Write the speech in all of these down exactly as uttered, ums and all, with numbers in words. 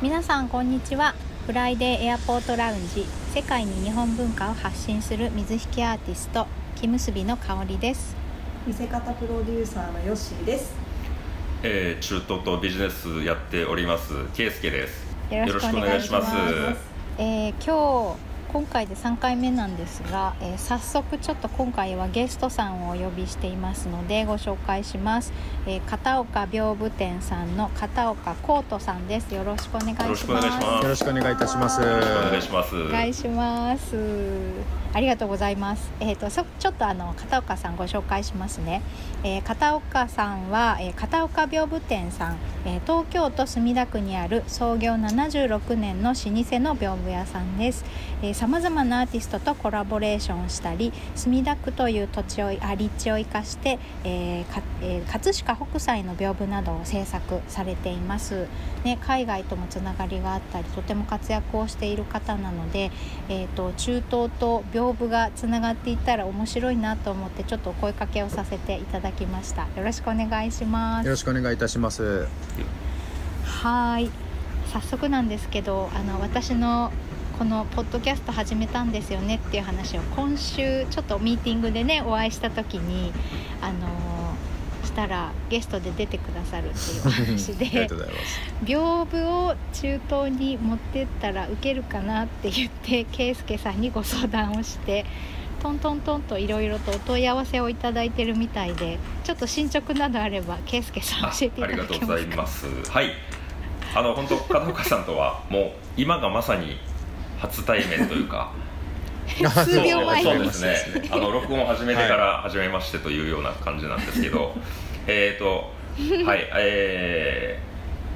皆さんこんにちは。フライデーエアポートラウンジ、世界に日本文化を発信する水引きアーティスト、木結びの香りです。見せ方プロデューサーのヨッシーです。えー、中東とビジネスやっております圭介です。よろしくお願いします。えー、今日今回でさんかいめなんですが、えー、早速ちょっと今回はゲストさんをお呼びしていますのでご紹介します。えー、片岡屏風店さんの片岡光人さんです。よろしくお願いします。よろしくお願いいたします。よろしくお願いします。お願いします。ありがとうございます。えー、とちょっとあの片岡さんご紹介しますね。えー、片岡さんは、えー、片岡屏風店さん、えー、東京都墨田区にある創業ななじゅうろくねんの老舗の屏風屋さんです。えーさまざまなアーティストとコラボレーションをしたり、墨田区という土地をあ立地を生かして、えーかえー、葛飾北斎の屏風などを制作されています、ね、海外ともつながりがあったりとても活躍をしている方なので、えー、と中東と屏風がつながっていったら面白いなと思ってちょっとお声掛けをさせていただきました。よろしくお願いします。よろしくお願いいたします。はい、早速なんですけどあの私のこのポッドキャスト始めたんですよねっていう話を今週ちょっとミーティングでねお会いした時にあのー、したらゲストで出てくださるっていう話で屏風を中東に持ってったらウケるかなって言って圭介さんにご相談をしてトントントンといろいろとお問い合わせをいただいてるみたいで、ちょっと進捗などあれば圭介さん教えていただけますか。ありがとうございます。はい、あの本当片岡さんとはもう今がまさに初対面というか数秒前にそうですね、あの録音を始めてから初めましてというような感じなんですけどえっとはいえ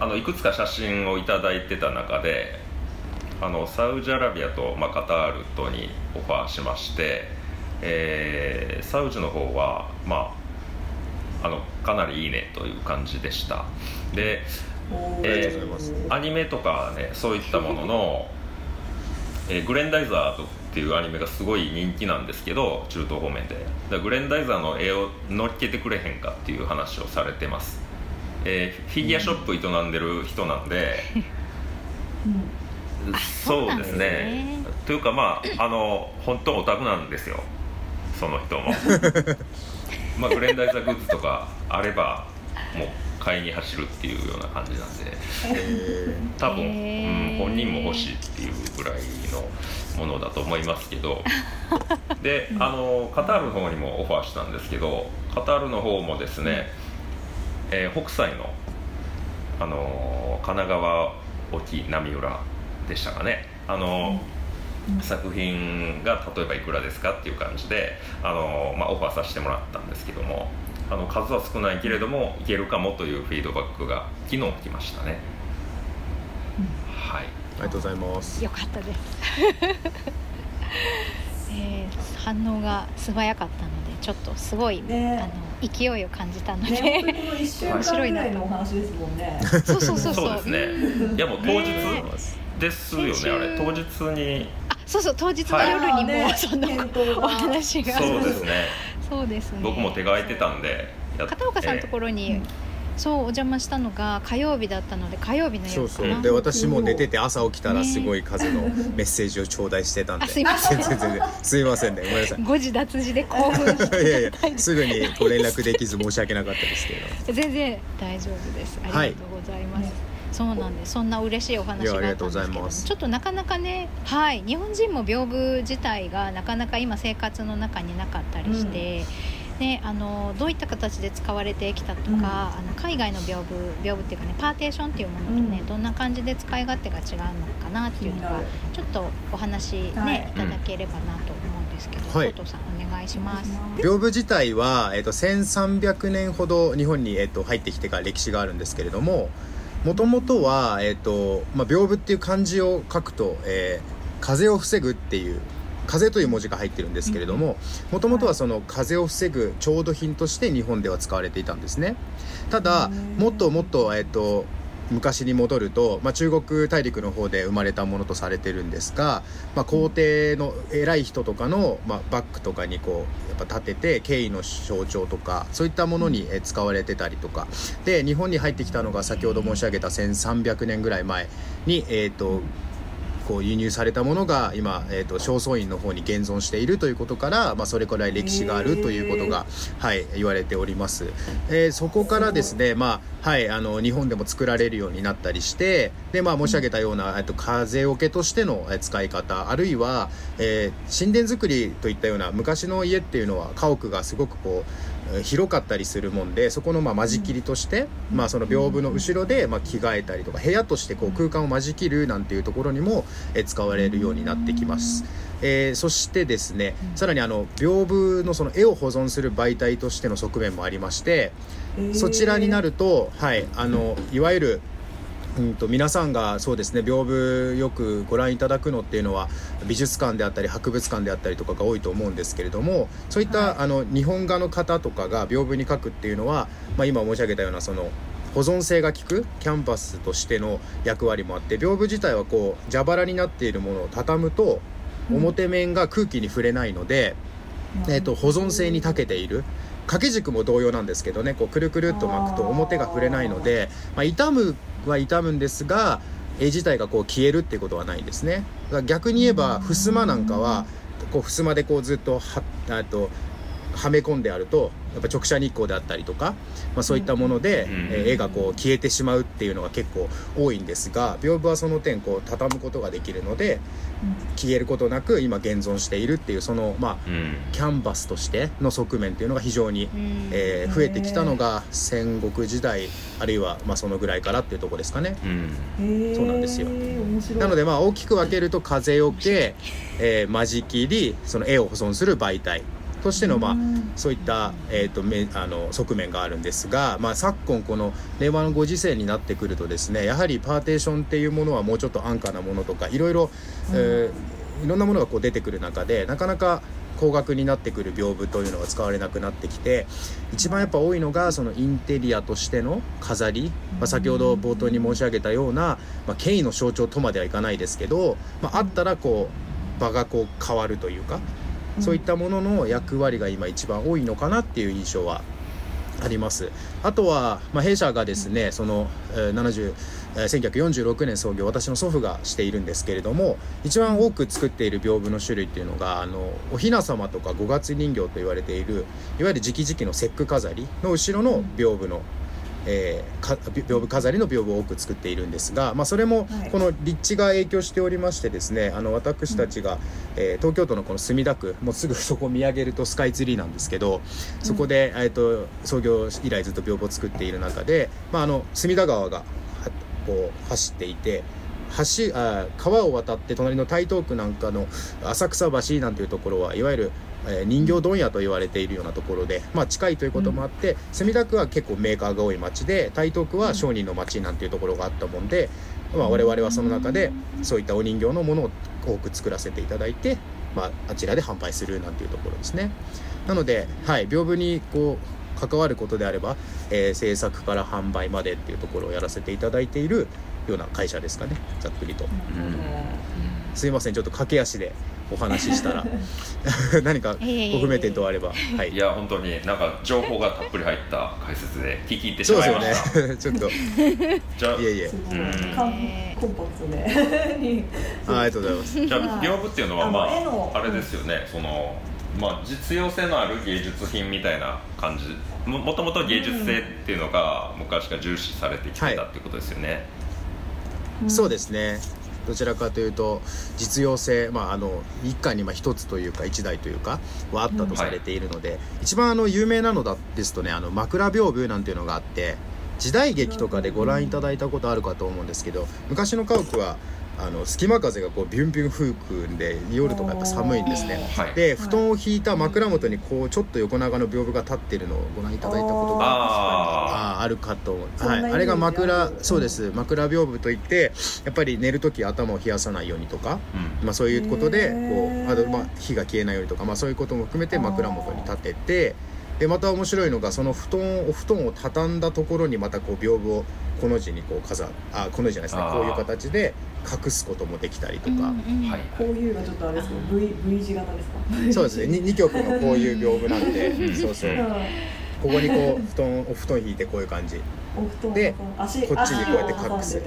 ー、あのいくつか写真をいただいてた中であのサウジアラビアと、まあ、カタールとにオファーしまして、えー、サウジの方は、まあ、あのかなりいいねという感じでした。で、えー、アニメとかねそういったもののえー、グレンダイザーっていうアニメがすごい人気なんですけど中東方面でだグレンダイザーの絵を乗っけてくれへんかっていう話をされてます。えー、フィギュアショップ営んでる人なんで、うん、そうです ね, ですねというかまああの本当オタクなんですよその人もまあグレンダイザーグッズとかあればもう買いに走るっていうような感じなんで、えー、多分、えーうん、本人も欲しいっていうぐらいのものだと思いますけどであのカタールの方にもオファーしたんですけどカタールの方もですね、うんえー、北斎の、あの神奈川沖浪裏でしたかねあの、うんうん、作品が例えばいくらですかっていう感じであの、まあ、オファーさせてもらったんですけどもあの数は少ないけれどもいけるかもというフィードバックが昨日来ましたね。うん、はい、ありがとうございます。よかったです、えー、反応が素早かったのでちょっとすごい、ね、あの勢いを感じたので、ね、このいっしゅうかん以内のお話ですもんね。そうそうそうそう。そうですね。いやもう当日ですよね、あれ当日に。あ、そうそう当日の夜にも、はい、そのお話が。そうですね。そうですね、僕も手が空いてたんで片岡さんのところに、えー、そうお邪魔したのが火曜日だったので火曜日の夜かな。そうそうで私も寝てて朝起きたらすごい数のメッセージを頂戴してたんで、ね、すいません全然すいませんねごめんなさい誤字脱字で興奮していやいやすぐにご連絡できず申し訳なかったですけど全然大丈夫です。ありがとうございます、はいねそうなんです。そんな嬉しいお話があったんですけどちょっとなかなかね、はい、日本人も屏風自体がなかなか今生活の中になかったりして、うんね、あのどういった形で使われてきたとか、うん、あの海外の屏風、屏風っていうかねパーテーションっていうものとね、うん、どんな感じで使い勝手が違うのかなっていうのはちょっとお話ね、はい、いただければなと思うんですけど、はい、コートさんお願いします。屏風自体は、えーと、せんさんびゃくねんほど日本に、えーと、入ってきてから歴史があるんですけれどももともとは、えーとまあ、屏風っていう漢字を書くと、えー、風を防ぐっていう風という文字が入ってるんですけれどももともとはその風を防ぐ調度品として日本では使われていたんですね。ただもっともっと、えーと昔に戻ると、まあ、中国大陸の方で生まれたものとされてるんですが、まあ、皇帝の偉い人とかの、まあ、バッグとかにこうやっぱ立てて敬意の象徴とかそういったものに使われてたりとかで、日本に入ってきたのが先ほど申し上げたせんさんびゃくねんぐらい前に、えーとこう輸入されたものが今、えーと、正倉院の方に現存しているということから、まあ、それくらい歴史があるということが、はい、言われております。えー、そこからですね、まあはい、あの日本でも作られるようになったりしてで、まあ、申し上げたような、えーと、風よけとしての使い方、あるいは、えー、神殿作りといったような昔の家っていうのは家屋がすごくこう広かったりするもんで、そこのまあ間仕切りとして、まあ、その屏風の後ろでまあ着替えたりとか部屋としてこう空間を間仕切るなんていうところにもえ使われるようになってきます。えー、そしてですね、さらにあの屏風のその絵を保存する媒体としての側面もありまして、そちらになると、はい、あのいわゆるうんと皆さんがそうですね屏風よくご覧いただくのっていうのは美術館であったり博物館であったりとかが多いと思うんですけれども、そういった、はい、あの日本画の方とかが屏風に描くっていうのは、まあ、今申し上げたようなその保存性が効くキャンバスとしての役割もあって、屏風自体はこう蛇腹になっているものを畳むと表面が空気に触れないので、うんえー、と保存性に長けている。掛け軸も同様なんですけどね、こうくるくるっと巻くと表が触れないので、まあ、傷むは傷むんですが絵自体がこう消えるっていうことはないんですね。だから逆に言えば襖なんかはこう襖でこうずっとはあとはめ込んであるとやっぱ直射日光であったりとか、まあ、そういったもので、うんえー、絵がこう消えてしまうっていうのが結構多いんですが、屏風はその点こう畳むことができるので消えることなく今現存しているっていう、そのまあ、うん、キャンバスとしての側面っていうのが非常に、うんえー、増えてきたのが戦国時代あるいはまあそのぐらいからっていうところですかね。うん、そうなんですよ。なのでまあ大きく分けると風よけ、えー、間仕切り、その絵を保存する媒体としての、まあ、そういった、えーと、め、あの側面があるんですが、まあ、昨今この令和のご時世になってくるとですね、やはりパーテーションっていうものはもうちょっと安価なものとかいろいろ、えー、いろんなものがこう出てくる中でなかなか高額になってくる屏風というのが使われなくなってきて、一番やっぱ多いのがそのインテリアとしての飾り、まあ、先ほど冒頭に申し上げたような、まあ、権威の象徴とまではいかないですけど、まあ、あったらこう場がこう変わるというか、そういったものの役割が今一番多いのかなっていう印象はあります。あとは、まあ、弊社がですねそのせんきゅうひゃくよんじゅうろくねん創業、私の祖父がしているんですけれども、一番多く作っている屏風の種類っていうのがあのお雛様とか五月人形と言われているいわゆる直々の節句飾りの後ろの屏風の、えー、か屏風飾りの屏風を多く作っているんですが、まあ、それもこの立地が影響しておりましてですね、あの私たちが、えー、東京都のこの墨田区もうすぐそこ見上げるとスカイツリーなんですけど、そこで、えー、と創業以来ずっと屏風を作っている中で、まあ、あの隅田川がこう走っていて、橋あ川を渡って隣の台東区なんかの浅草橋なんていうところはいわゆる人形問屋と言われているようなところで、まあ、近いということもあって、うん、墨田区は結構メーカーが多い町で台東区は商人の町なんていうところがあったもんで、まあ、我々はその中でそういったお人形のものを多く作らせていただいて、まあ、あちらで販売するなんていうところですね。なので、はい、屏風にこう関わることであれば、えー、制作から販売までっていうところをやらせていただいているような会社ですかね、ざっくりと。うん、すいません、ちょっと駆け足でお話ししたら何かご不明点とあれば、はい、いや本当になんか情報がたっぷり入った解説で聞き入ってしまいました。そうですよね、ちょっといえいえ、コンパクトでありがとうございます。じゃあ屏風っていうのは、まあ、あれですよね、その、まあ、実用性のある芸術品みたいな感じ、 も, もともと芸術性っていうのが昔から重視されてきてたってことですよね。はいうん、そうですね、どちらかというと実用性、まあ、あの一家に一つというか一台というかはあったとされているので、うんはい、一番あの有名なのだですとね、あの枕屏風なんていうのがあって、時代劇とかでご覧いただいたことあるかと思うんですけど、昔の家屋はあの隙間風がこうビュンビュン吹くんで夜とかやっぱ寒いんですね。で布団を引いた枕元にこうちょっと横長の屏風が立っているのをご覧いただいたことが あ, あるかと思う、はい、あれが枕、そうです枕屏風といって、やっぱり寝るとき頭を冷やさないようにとか、うんまあ、そういうことでこうあと、まあ、火が消えないようにとか、まあ、そういうことも含めて枕元に立てて、でまた面白いのが、その布団お布団を畳んだところにまたこう屏風をこの字にこう飾る、あこの字じゃないですね、こういう形で隠すこともできたりとか、うんうんはい、こういうのちょっとあれですか、 V, V 字型ですか？そうですね、に曲のこういう屏風なんでそうそう、ここにこう布団お布団引いてこういう感じで、こっちにこうやって隠す、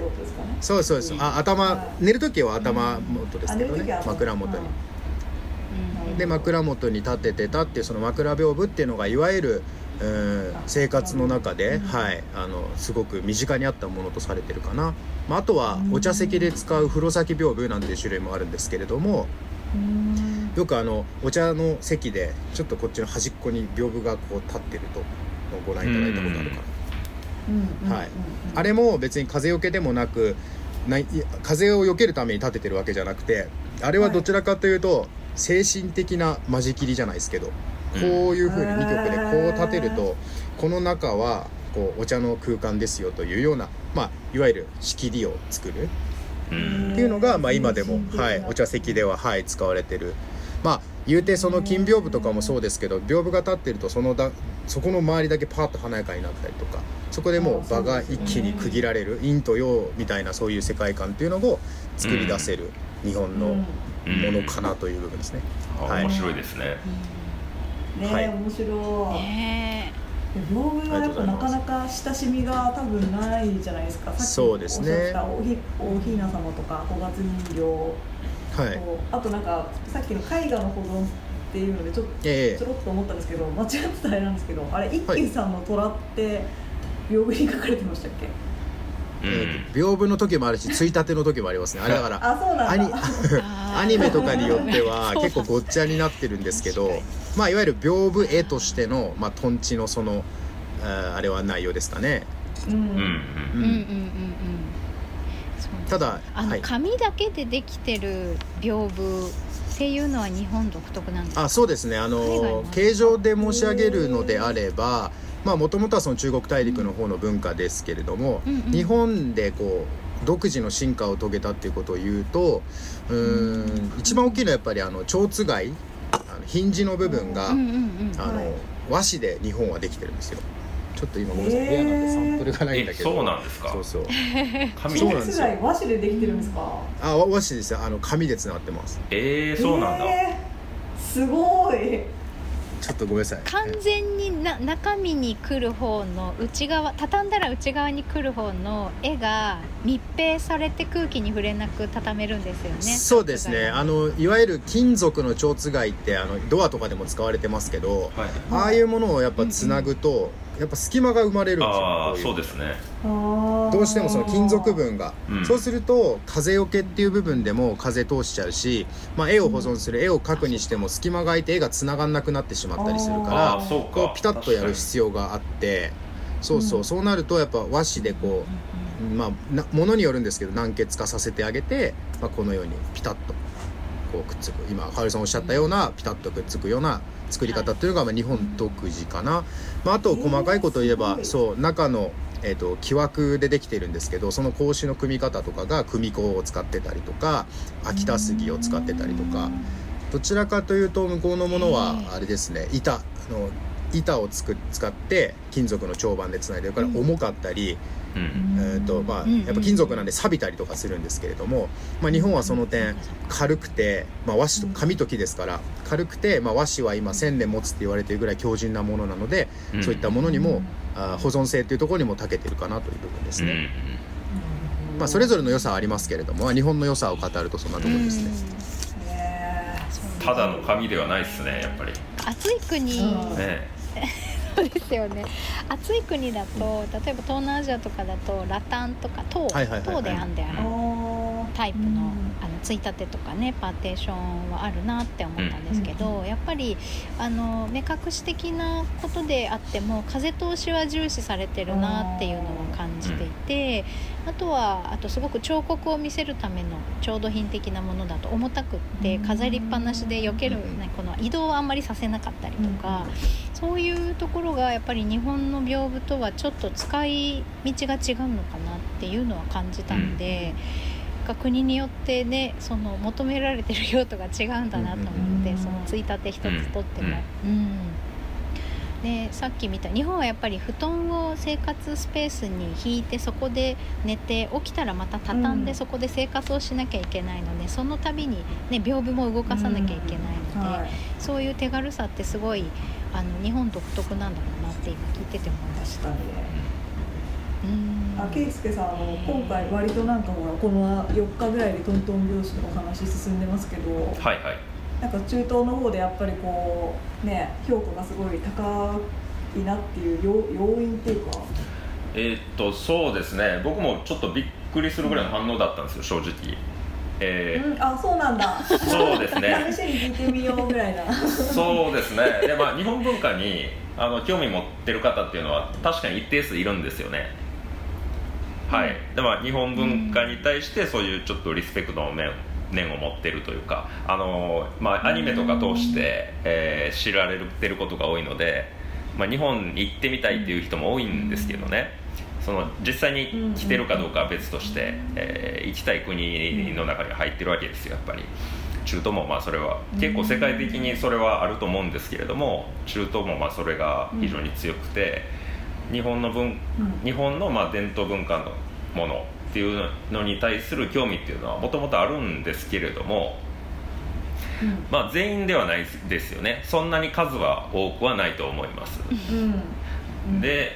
そうそうそう、あ頭寝るときは頭元ですけどね、枕元にで枕元に立ててたっていう、その枕屏風っていうのがいわゆるうん生活の中で、はい、あのすごく身近にあったものとされてるかな、まあ、あとはお茶席で使う風呂先屏風なんていう種類もあるんですけれども、よくあのお茶の席でちょっとこっちの端っこに屏風がこう立ってるとご覧いただいたことあるかな、はい、あれも別に風よけでもなくない風をよけるために立ててるわけじゃなくて、あれはどちらかというと、はい、精神的な間仕切りじゃないですけど、こういう風ににきょくでこう立てると、この中はこうお茶の空間ですよというような、まあ、いわゆる仕切りを作るっていうのが、まあ、今でも、はい、お茶席では、はい、使われてる、まあ言うてその金屏風とかもそうですけど、屏風が立ってるとそのだそこの周りだけパーッと華やかになったりとか、そこでもう場が一気に区切られる、陰と陽みたいなそういう世界観っていうのを作り出せる日本のものかなという部分ですね、うんはい、面白いですね、ねえ、はい、面白い、ね、屏風はやっぱなかなか親しみが多分ないじゃないですか。そうですね、さっきおっしゃったおひな様とか五月人形、はい、あとなんかさっきの絵画の保存っていうのでちょっと、えー、ちょろっと思ったんですけど、間違ってたらなんですけど、あれ一休さんの虎って屏風に書かれてましたっけ？うん、屏風の時もあるし、ついたての時もありますね。あれだからあそうなんだ ア, ニアニメとかによっては結構ごっちゃになってるんですけど、まあ、いわゆる屏風絵としての、まあ、トンチのその あ, あれは内容ですかね。うんうんうんうん、ただあの紙だけでできてる屏風っていうのは日本独特なんですか？あそうですね、あの形状で申し上げるのであれば、もともとはその中国大陸の方の文化ですけれども、うんうん、日本でこう独自の進化を遂げたっていうことを言うと、うーん一番大きいのはやっぱりあの蝶番貝、あのヒンジの部分が、うんうんうん、あの和紙で日本はできてるんですよ。ちょっと今ごめんなさい、部屋なんてサンプルがないんだけど。そうなんですか？そうそう紙でつない和紙でできてるんですか？あ和紙ですよ、あの紙でつながってます。えーそうなんだ、えー、すごい。ちょっとごめんなさい、完全にな中身に来る方の内側、畳んだら内側に来る方の絵が密閉されて空気に触れなく畳めるんですよね。そうですね、あのいわゆる金属の蝶番貝ってあのドアとかでも使われてますけど、はい、ああいうものをやっぱつなぐと、うん、やっぱ隙間が生まれるんですよ。あううそうですね、どうしてもその金属分が、うん、そうすると風よけっていう部分でも風通しちゃうし、まあ、絵を保存する、うん、絵を描くにしても隙間が空いて絵がつながんなくなってしまったりするから、うかこうピタッとやる必要があって、そうそう、そうなるとやっぱ和紙でこう、うん、まあなものによるんですけど軟結化させてあげて、まあ、このようにピタッとこうくっつく、今ハウルさんおっしゃったような、うん、ピタッとくっつくような作り方っていうのがまあ日本独自かな、まあ、あと細かいことを言えば、えー、そう中のえーと、木枠でできてるんですけど、その格子の組み方とかが組子を使ってたりとか、秋田杉を使ってたりとか、どちらかというと向こうのものはあれですね、板の板をつく使って金属の蝶番でつないでるから重かったり、うん、えーとまあ、やっぱ金属なんで錆びたりとかするんですけれども、まあ、日本はその点軽くて、まあ、和紙と紙と木ですから軽くて、まあ、和紙は今せんねん持つって言われてるぐらい強靭なものなので、うん、そういったものにも、うん、あ保存性っていうところにも長けてるかなという部分ですね、うんまあ、それぞれの良さはありますけれども、日本の良さを語るとそんなところですね、うんえー、ただの紙ではないですね。やっぱり暑い国、うんねそうですよね、暑い国だと例えば東南アジアとかだとラタンとか塔、はいはいはいはい、塔で編んであるタイプ の,、うん、あのついたてとかねパーテーションはあるなって思ったんですけど、うん、やっぱりあの目隠し的なことであっても風通しは重視されてるなっていうのを感じていて、あとはあとすごく彫刻を見せるための調度品的なものだと重たくって飾りっぱなしで避ける、ね、この移動はあんまりさせなかったりとか、うん、そういうところがやっぱり日本の屏風とはちょっと使い道が違うのかなっていうのは感じたんで、うん国によってね、その求められてる用途が違うんだなと思って、うんうんうん、そのついたて一つとっても、うんうんうん、でさっきみたい日本はやっぱり布団を生活スペースに引いてそこで寝て起きたらまた畳んでそこで生活をしなきゃいけないので、うん、その度に、ね、屏風も動かさなきゃいけないので、うんはい、そういう手軽さってすごいあの日本独特なんだろうなって今聞いてて思いました。圭介さん、あの今回割となんかほらこのよっかぐらいでトントン拍子の話進んでますけど、はいはい、なんか中東の方でやっぱりこうね評価がすごい高いなっていう要因っていうか、えー、っとそうですね、僕もちょっとびっくりするぐらいの反応だったんですよ、正直。えーうん、あ、そうなんだ。そうですね。試しに聞いてみようぐらいな。そうですね。でまあ日本文化にあの興味持ってる方っていうのは確かに一定数いるんですよね。はい。でまあ日本文化に対してそういうちょっとリスペクトの面を念を持ってるというか、あのーまあ、アニメとか通して、えー、知られてることが多いので、まあ、日本に行ってみたいっていう人も多いんですけどね、その実際に来てるかどうかは別として、えー、行きたい国の中に入ってるわけですよ。やっぱり中東もまあそれは結構世界的にそれはあると思うんですけれども、中東もまあそれが非常に強くて、日本の文、日本のまあ伝統文化のものっていうのに対する興味っていうのはもともとあるんですけれども、うんまあ、全員ではないですよね。そんなに数は多くはないと思います、うん、で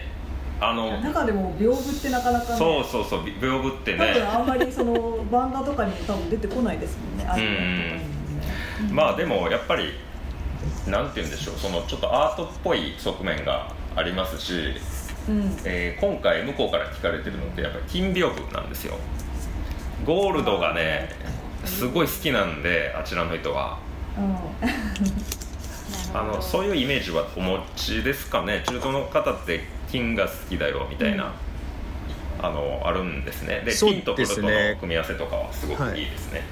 あの中でも屏風ってなかなかね、そうそうそう屏風ってね、あんまりその漫画とかにも多分出てこないですもんね、アニメとかにもね。まあでもやっぱりなんて言うんでしょう、そのちょっとアートっぽい側面がありますし、うんえー、今回向こうから聞かれてるのってやっぱり金屏風なんですよ。ゴールドがねすごい好きなんであちらの人は、うん、あのそういうイメージはお持ちですかね。中東の方って金が好きだよみたいな、うん、あのあるんですね。で金とプルトの組み合わせとかはすごくいいですね、はい。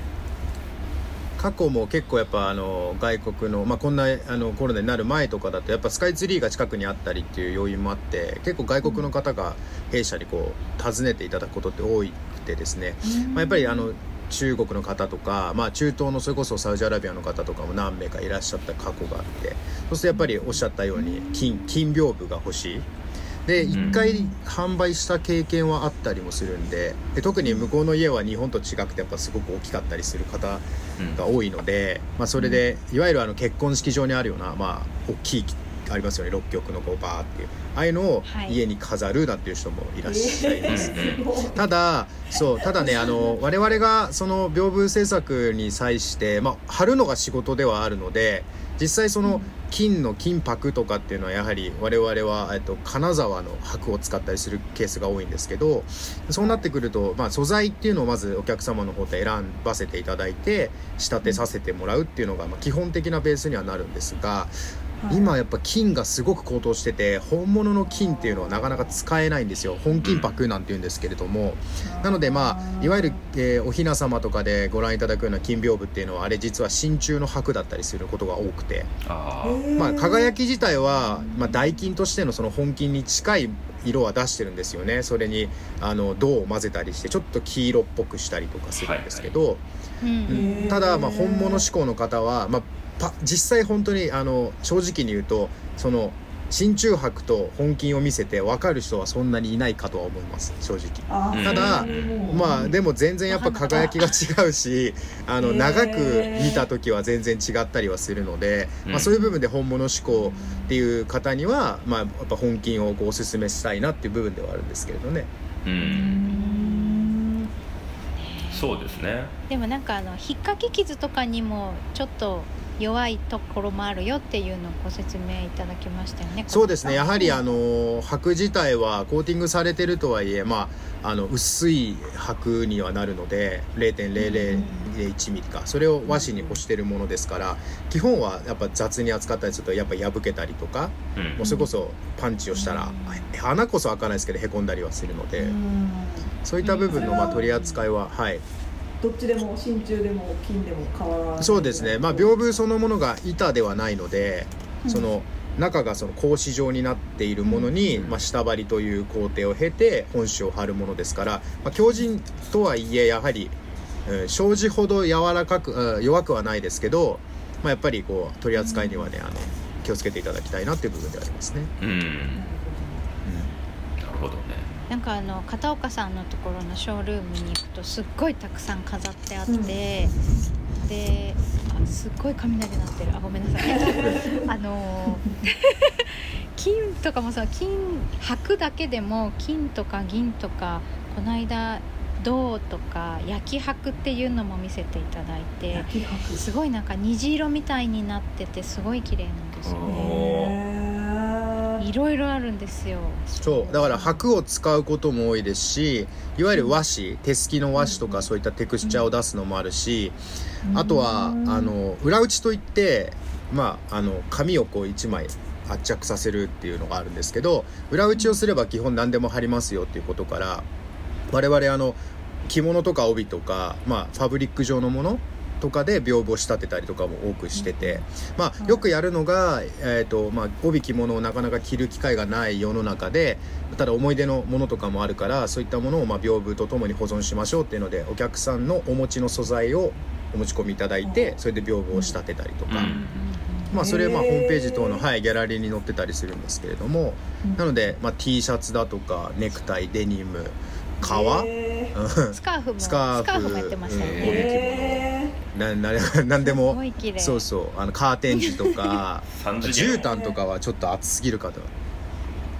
過去も結構やっぱあの外国の、まあ、こんなあのコロナになる前とかだとやっぱスカイツリーが近くにあったりっていう要因もあって、結構外国の方が弊社にこう訪ねていただくことって多くてですね、まあ、やっぱりあの中国の方とか、まあ、中東のそれこそサウジアラビアの方とかも何名かいらっしゃった過去があって、そうするとやっぱりおっしゃったように金、金屏風が欲しいで、いっかい販売した経験はあったりもするん で, で特に向こうの家は日本と違くてやっぱすごく大きかったりする方が多いので、まあ、それでいわゆるあの結婚式場にあるような、まあ、大きいありますよね、ろっきょくのこうバーっていうああいうのを家に飾るなんていう人もいらっしゃいます、はいえー、ただそうただねあの我々がその屏風制作に際して、まあ、貼るのが仕事ではあるので、実際その金の金箔とかっていうのはやはり我々はえっと金沢の箔を使ったりするケースが多いんですけど、そうなってくるとまあ素材っていうのをまずお客様の方で選ばせていただいて仕立てさせてもらうっていうのがまあ基本的なベースにはなるんですが、今やっぱ金がすごく高騰してて本物の金っていうのはなかなか使えないんですよ。本金箔なんていうんですけれども、なのでまあいわゆるえお雛様とかでご覧いただくような金屏風っていうのはあれ実は真鍮の箔だったりすることが多くて、まあ輝き自体はまあ大金としてのその本金に近い色は出してるんですよね。それにあの銅を混ぜたりしてちょっと黄色っぽくしたりとかするんですけど、ただまあ本物志向の方はまあ実際本当にあの正直に言うとその真鍮箔と本金を見せて分かる人はそんなにいないかとは思います正直。ただまあでも全然やっぱ輝きが違うし、あの長く見た時は全然違ったりはするので、まあそういう部分で本物志向っていう方にはまあやっぱ本金をこうおすすめしたいなっていう部分ではあるんですけれどね。うんそうですね。でもなんかあの引っかき傷とかにもちょっと弱いところもあるよっていうのをご説明いただきましたよね。そうですね、やはりあの箔自体はコーティングされてるとはいえ、まあ、あの薄い箔にはなるので ゼロ点ゼロゼロいちミリか、それを和紙に干してるものですから、基本はやっぱ雑に扱ったりするとやっぱ破けたりとか、うん、もうそれこそパンチをしたら、うん、穴こそ開かないですけどへこんだりはするので、うん、そういった部分のまあ取り扱いははいどっちでも真鍮でも金でも変わらない。そうですね、まあ、屏風そのものが板ではないので、うん、その中がその格子状になっているものに、うんまあ、下張りという工程を経て本紙を貼るものですから、まあ、強靭とはいえやはり、うん、障子ほど柔らかく、うん、弱くはないですけど、まあ、やっぱりこう取り扱いにはねあの気をつけていただきたいなっていう部分でありますね。うん、うん、なるほどね。なんかあの片岡さんのところのショールームに行くとすっごいたくさん飾ってあって、うん、で、あ、すっごい雷鳴ってる、あ、ごめんなさいあの金とかもさ、金箔だけでも金とか銀とか、この間銅とか焼き箔っていうのも見せていただいて、すごいなんか虹色みたいになっててすごい綺麗なんですよね。いろいろあるんですよ。そうだから箔を使うことも多いですし、いわゆる和紙、うん、手すきの和紙とかそういったテクスチャーを出すのもあるし、うん、あとはあの裏打ちといって、まあ、あの紙をこういちまい圧着させるっていうのがあるんですけど、裏打ちをすれば基本何でも貼りますよっていうことから、我々あの着物とか帯とか、まあ、ファブリック状のものとかで屏風を仕立てたりとかも多くしてて、まあ、よくやるのが、えーとまあ、帯着物をなかなか着る機会がない世の中で、ただ思い出のものとかもあるから、そういったものをまあ屏風とともに保存しましょうっていうので、お客さんのお持ちの素材をお持ち込みいただいて、それで屏風を仕立てたりとか、うん、まあ、それはまあホームページ等の、はい、ギャラリーに載ってたりするんですけれども、なので、まあ、T シャツだとかネクタイ、デニム、革、スカーフもスカーフもやってましたよね。何でも、そうそう、あのカーテン地とか絨毯とかはちょっと暑すぎるかと、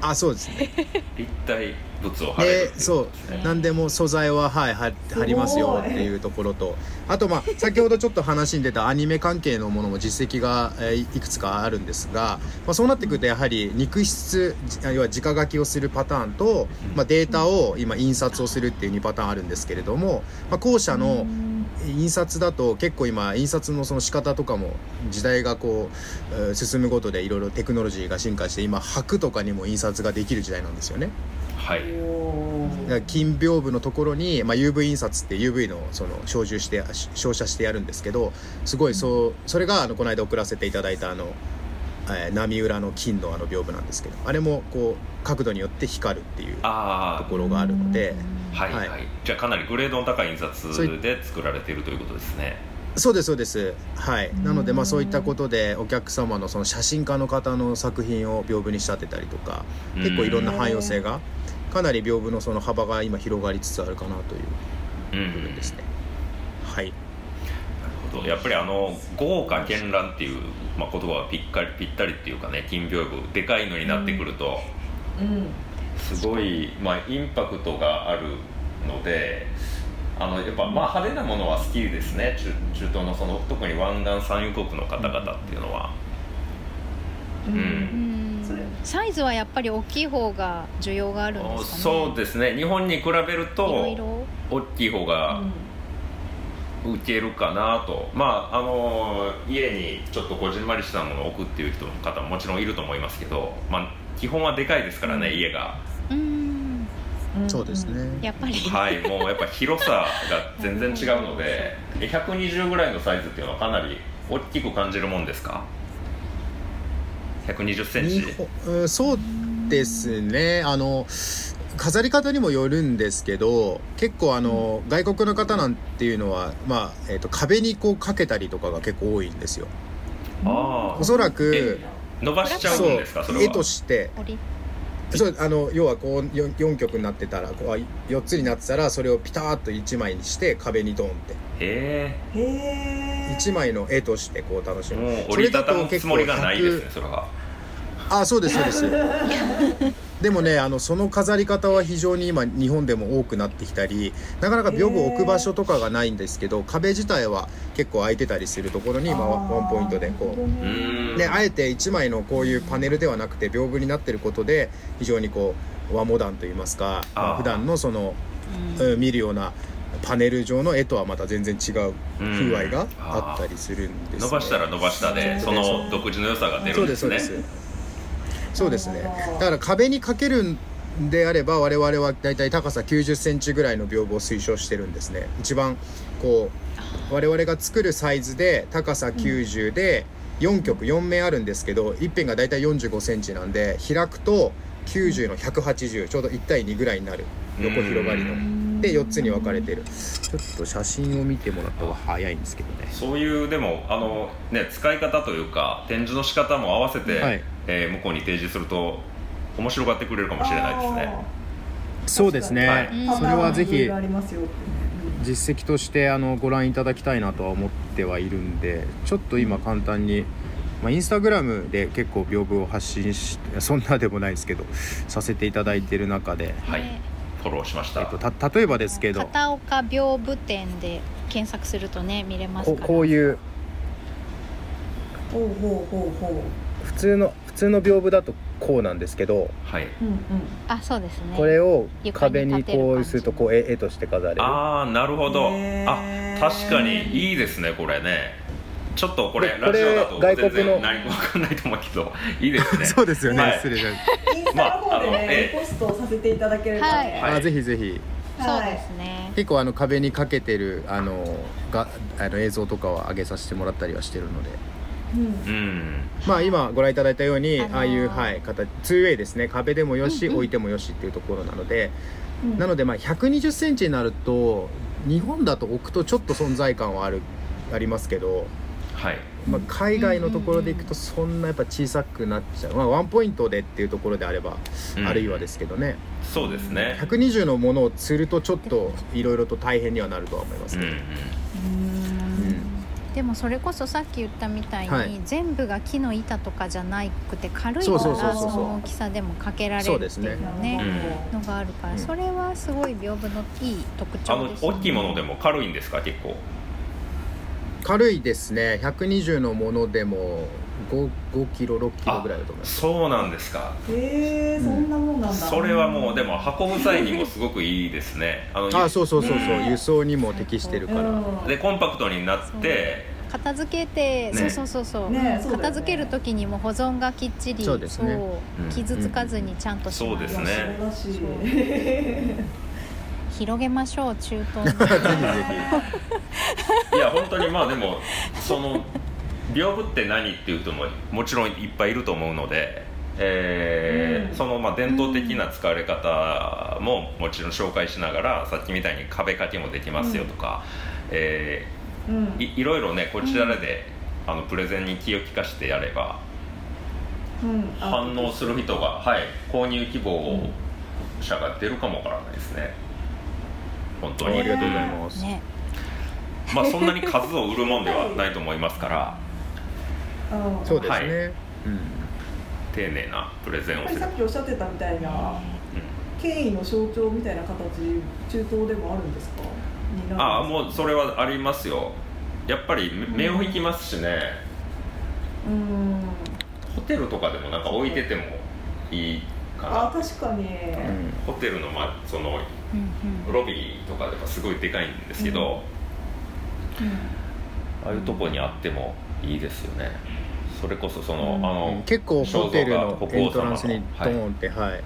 あ、そうですね、立体物を貼れる、そう何でも素材は、はい、貼りますよっていうところと、あとまあ先ほどちょっと話に出たアニメ関係のものも実績がいくつかあるんですが、まあ、そうなってくるとやはり肉質、要は直書きをするパターンと、まあ、データを今印刷をするっていうにパターンあるんですけれども、まあ、後者の印刷だと結構今印刷のその仕方とかも時代がこう進むごとでいろいろテクノロジーが進化して、今箔とかにも印刷ができる時代なんですよね。はい、金屏風のところに、まあ、ユーブイ 印刷って ユーブイ の, その照準して照射してやるんですけど、すごい そ, うそれがあのこの間送らせていただいたあの、えー、波裏の金 の, あの屏風なんですけど、あれもこう角度によって光るっていうところがあるので、はいはいはい、じゃあかなりグレードの高い印刷で作られているということですね。そうですそうです、はい、なのでまあそういったことでお客様 の, その写真家の方の作品を屏風に仕立てたりとか、結構いろんな汎用性が、かなり屏風 の, その幅が今広がりつつあるかなという部分ですね、うん、はい、なるほど。やっぱりあの豪華絢爛っていう、まあ、言葉はぴったりぴったりっていうかね、金屏風でかいのになってくると、うん、すごい、まあ、インパクトがあるので、あのやっぱまあ派手なものは好きですね。 中, 中東のその特に湾岸産油国の方々っていうのは、うん、うんうん、サイズはやっぱり大きい方が需要があるんですかね。そうですね、日本に比べると大きい方が受けるかなと、うん、まああの家にちょっとこじんまりしたものを置くっていう人の方ももちろんいると思いますけど、まあ、基本はでかいですからね、家が、うん、うん、そうですね、やっぱりはい、もうやっぱ広さが全然違うのでひゃくにじゅうぐらいのサイズっていうのはかなり大きく感じるもんですか。ひゃくにじゅっセンチ、そうですね、あの飾り方にもよるんですけど、結構あの、うん、外国の方なんていうのは、まあえーと、壁にこうかけたりとかが結構多いんですよ。あ、おそらく伸ばしちゃうんですか。それは絵としてそう、あの要はこう 4, 4曲になってたらこうよっつになってたら、それをピタッといちまいにして壁にドンって、へえ、いちまいの絵としてこう楽しむ。もう折りたたむつもりがないですね、それは。あ、そうですそうですでもね、あのその飾り方は非常に今日本でも多くなってきたり、なかなか屏風を置く場所とかがないんですけど、壁自体は結構空いてたりするところに今ワンポイントでこう、ね、あえていちまいのこういうパネルではなくて屏風になってることで、非常にこう和モダンといいますか、まあ、普段のその、うん、見るようなパネル上の絵とはまた全然違う風合いがあったりするんです、ね、伸ばしたら伸ばしたでその独自の良さが出るんですね。そうですそうですそうですね、だから壁にかけるんであれば、我々はだいたい高さきゅうじゅっセンチぐらいの屏風を推奨してるんですね。一番こう我々が作るサイズで高さきゅうじゅうでよんきょくよんめんあるんですけど、一辺がだいたいよんじゅうごセンチなんで、開くときゅうじゅうのひゃくはちじゅう、ちょうどいちたいにぐらいになる横広がりのってよっつに分かれてる。ちょっと写真を見てもらった方が早いんですけどね。そういうでもあの、ね、使い方というか展示の仕方も合わせて、はい、えー、向こうに提示すると面白がってくれるかもしれないですね。そうですね、はい、それはぜひ実績としてあのご覧いただきたいなとは思ってはいるんで、ちょっと今簡単にまあ、インスタグラムで結構屏風を発信し、そんなでもないですけどさせていただいている中で、はい、フォローしました。えっと、た例えばですけど片岡屏風展で検索するとね見れますから。こ, こういうほうほうほうほう普通の普通の屏風だとこうなんですけど、はい、うんうん、あ、そうですね。これを壁にこうするとこう絵として飾れる。ああ、なるほど。あ、確かにいいですねこれね。ちょっとこれラジオだと全然何も分かんないと思うけどいいですね。そうですよね、はい、失礼します。インスタの方で、ね、まあ、あの、えー、ポストさせていただけるので、はいはい、あ、ぜひぜひ、はい、そうですね。結構あの壁にかけてるあのがあの映像とかは上げさせてもらったりはしてるので、うんうん、まあ今ご覧いただいたように、あのー、ああいう、はい、形 ツーウェイ ですね。壁でもよし、うんうん、置いてもよしっていうところなので、うん、なのでまあひゃくにじゅっセンチになると日本だと置くとちょっと存在感はあるありますけど。はい、まあ、海外のところでいくとそんなやっぱ小さくなっちゃう、まあ、ワンポイントでっていうところであれば、うん、あるいはですけどね。そうですね、ひゃくにじゅうのものを釣るとちょっといろいろと大変にはなるとは思いますけど、うんうんうん、でもそれこそさっき言ったみたいに、はい、全部が木の板とかじゃなくて軽いからその大きさでもかけられるっていうの、ね、うん、のがあるから、それはすごい屏風のいい特徴です、ね、あの大きいものでも軽いんですか？結構軽いですね。ひゃくにじゅうのものでも ごキロろっキロぐらいだと思います。そうなんですか。へえー、そんなもんなんだ。それはもうでも運ぶ際にもすごくいいですね。あのあ、そうそうそうそう、ね、輸送にも適してるから。でコンパクトになって片付けて、ね、そうそうそうそう、ね、片付ける時にも保存がきっちり、そうですね、そう傷つかずにちゃんとします、うんうん、そうですね広げましょう中東のいや本当にまあでもその屏風って何っていう人ももちろんいっぱいいると思うので、えー、そのまあ伝統的な使われ方ももちろん紹介しながら、さっきみたいに壁掛けもできますよとか、うん、えー、い, いろいろねこちらで、うん、あのプレゼンに気を利かしてやれば、うん、反応する人が、はい、購入希望者が出るかもわからないですね。本当にありがとうございます、ね、まあ、そんなに数を売るもんではないと思いますからそうですね、はい、うん、丁寧なプレゼンをする。さっきおっしゃってたみたいな、うん、敬意の象徴みたいな形、中東でもあるんですか？ああ、もうそれはありますよ。やっぱり目を引きますしね、うん、ホテルとかでもなんか置いててもいいかな。あ、確かに、うん、ホテルの、ま、そのロビーとかでもすごいでかいんですけど、うんうん、ああいうとこにあってもいいですよね。それこそその、うん、あの結構ホテルのエントランスにドーンって、はい、はい、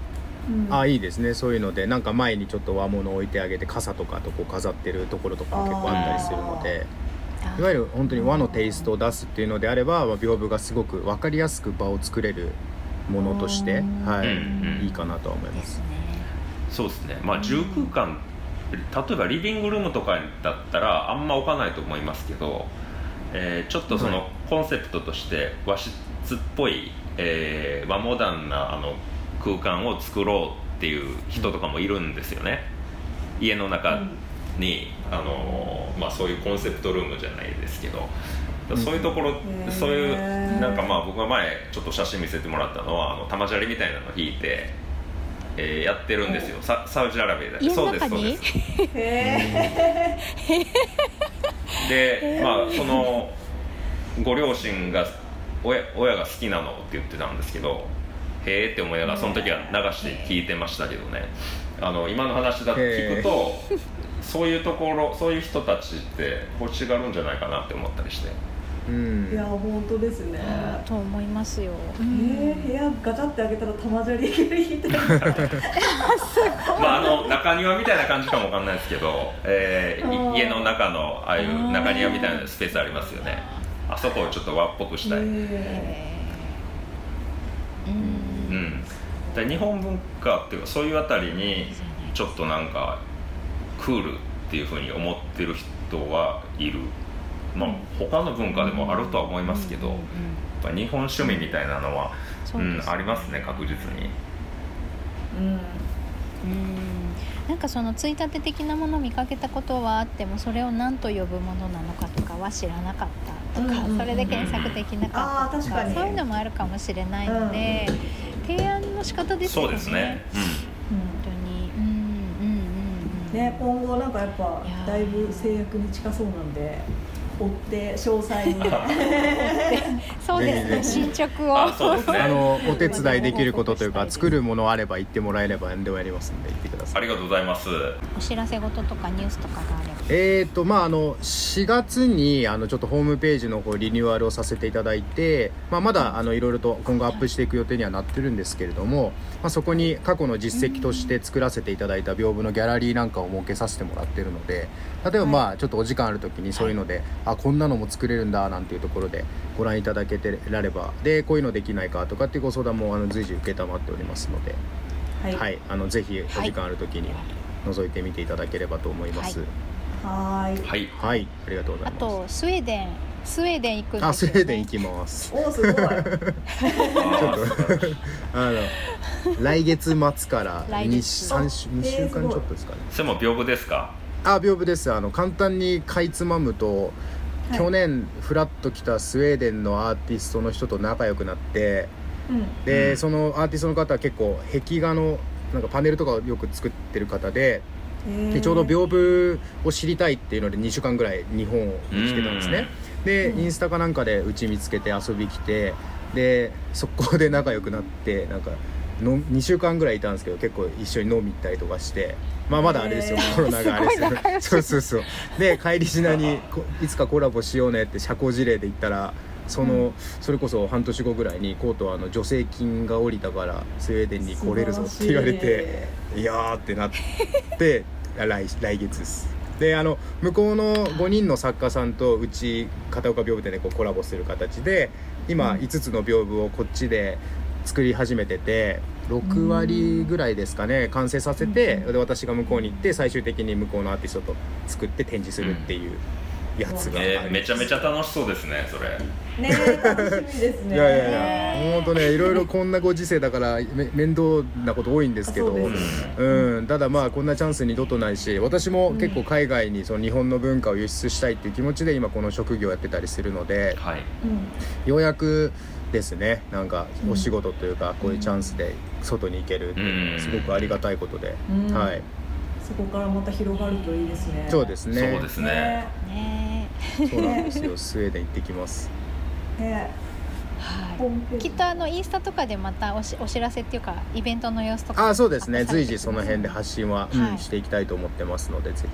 うん、あ、いいですね。そういうのでなんか前にちょっと和物を置いてあげて傘とかとこう飾ってるところとかも結構あったりするので、いわゆる本当に和のテイストを出すっていうのであれば屏風がすごく分かりやすく場を作れるものとして、はい、うんうん、いいかなとは思います。そうですね、まあ、住空間、例えばリビングルームとかだったらあんま置かないと思いますけど、えー、ちょっとそのコンセプトとして和室っぽい、えー、和モダンなあの空間を作ろうっていう人とかもいるんですよね。家の中に、あのーまあ、そういうコンセプトルームじゃないですけど、そういうところ、そういうなんかまあ僕が前ちょっと写真見せてもらったのはあの玉砂利みたいなのを引いて、えー、やってるんですよ、サ, サウジアラビアで。そうですそうです。へーで、まあそのご両親が 親, 親が好きなのって言ってたんですけど、へーって思いながらその時は流して聞いてましたけどね。あの今の話だと聞くとそういうところ、そういう人たちって欲しがるんじゃないかなって思ったりして。うん、いや本当ですね、うん、と思いますよ、えー、部屋ガチャって開けたら玉砂利みたいなまああの中庭みたいな感じかもわかんないですけど、えー、家の中のああいう中庭みたいなスペースありますよね。あそこをちょっと和っぽくしたい、えー、うん、うん、だ日本文化っていうかそういうあたりにちょっとなんかクールっていうふうに思ってる人はいる。まあ、他の文化でもあるとは思いますけど、やっぱ日本趣味みたいなのは、うん、ありますね、確実に。うんうん、なんかそのついたて的なものを見かけたことはあっても、それを何と呼ぶものなのかとかは知らなかったとか、うんうん、それで検索できなかったとか、うん、そういうのもあるかもしれないので、うん、提案の仕方ですよね。そうですね、うん、本当に、うんうんうんうん、ね、今後なんかやっぱだいぶ制約に近そうなんで、追って詳細にそうですね、進捗をあそうです、ね、あのお手伝いできることというか、作るものあれば言ってもらえれば何でもやりますので、言ってください。ありがとうございます。お知らせ事とかニュースとかがあれば、えーとまあ、あのしがつにあのちょっとホームページの方リニューアルをさせていただいて、まあ、まだあのいろいろと今後アップしていく予定にはなってるんですけれども、まあ、そこに過去の実績として作らせていただいた屏風のギャラリーなんかを設けさせてもらってるので、例えばまあちょっとお時間あるときにそういうので、はい、あこんなのも作れるんだなんていうところでご覧いただけてられば、でこういうのできないかとかっていうご相談もあの随時受けたまっておりますので、はいはい、あのぜひお時間あるときに覗いてみていただければと思います。はいはい、はい、ありがとうございます。あとスウェーデンスウェーデン行くんですよね。あスウェーデン行きます。おすごいちょっとあの来月末からにしゅうかんちょっとですかね。それも屏風ですか。あ屏風です。あの簡単にかいつまむと、はい、去年フラッと来たスウェーデンのアーティストの人と仲良くなって、うん、で、うん、そのアーティストの方は結構壁画のなんかパネルとかをよく作ってる方で、でちょうど屏風を知りたいっていうのでにしゅうかんぐらい日本に来てたんですね。で、うん、インスタかなんかでうち見つけて遊び来て、で速攻で仲良くなって、なんかのにしゅうかんぐらいいたんですけど、結構一緒に飲み行ったりとかして、まあまだあれですよ、コロナがあれですよそうそうそうで帰りしなにいつかコラボしようねって社交辞令で言ったら、その、うん、それこそ半年後ぐらいにコートはあの助成金が下りたからスウェーデンに来れるぞって言われて、 い, いやーってなって来, 来月です。であの向こうのごにんの作家さんとうち片岡屏風で、ね、こうコラボする形で今いつつの屏風をこっちで作り始めてて、ろくわりぐらいですかね、完成させて、で私が向こうに行って最終的に向こうのアーティストと作って展示するっていうやつが、うんえー、めちゃめちゃ楽しそうですねそれね。楽しみですねいやいやいや、ほんとね、いろいろこんなご時世だからめ面倒なこと多いんですけど、う、ね、うん、ただまあこんなチャンス二度とないし、私も結構海外にその日本の文化を輸出したいっていう気持ちで今この職業やってたりするので、はい、ようやくですね、なんかお仕事というか、うん、こういうチャンスで外に行けるっていうのはすごくありがたいことで、うん、はい、そこからまた広がるといいですね。そうですね、そうですね、ね、そうなんですよスウェーデン行ってきます、ね、はい、きっとあのインスタとかでまたおし、お知らせっていうかイベントの様子とか、あそうですね、随時その辺で発信は、はい、していきたいと思ってますので、ぜひ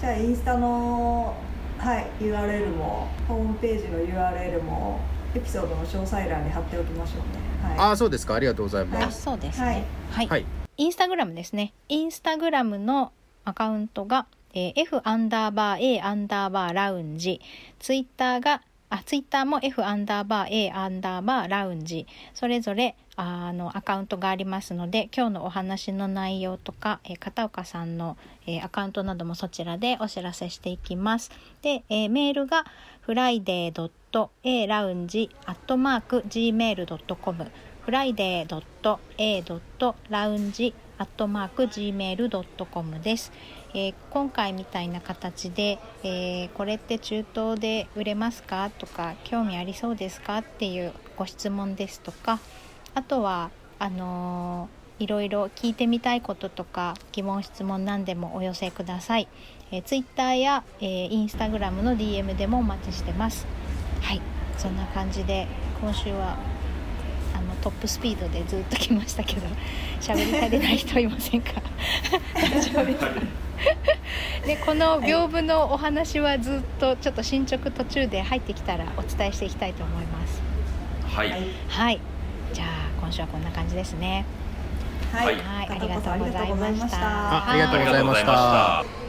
じゃあインスタの、はい、ユーアールエル もホームページの ユーアールエル もエピソードの詳細欄に貼っておきましょうね、はい、ああそうですか、ありがとうございます、はい、あそうですね、はい、はい、インスタグラムですね。インスタグラムのアカウントが、えー、F アンダーバー A アンダーバーラウンジ、ツイッターがあツイッターも F アンダーバー A アンダーバーラウンジ、それぞれあのアカウントがありますので、今日のお話の内容とか、えー、片岡さんの、えー、アカウントなどもそちらでお知らせしていきます。で、えー、メールがフライデー ドット エー ラウンジ アットマーク ジーメール ドット コム フライデー ドット エー ラウンジ アットマーク ジーメール ドット コム です。えー、今回みたいな形で、えー、これって中東で売れますかとか、興味ありそうですかっていうご質問ですとか、あとはあのー、いろいろ聞いてみたいこととか疑問質問何でもお寄せください。えー、Twitter や、えー、Instagram の ディーエム でもお待ちしてます。はい、そんな感じで今週はあのトップスピードでずっと来ましたけど、喋り足りない人いませんか大丈夫ですかでこの屏風のお話はずっとちょっと進捗途中で入ってきたらお伝えしていきたいと思います。はい、はい、じゃあ今週はこんな感じですね。はい、はい、ありがとうございました。ありがとうございました。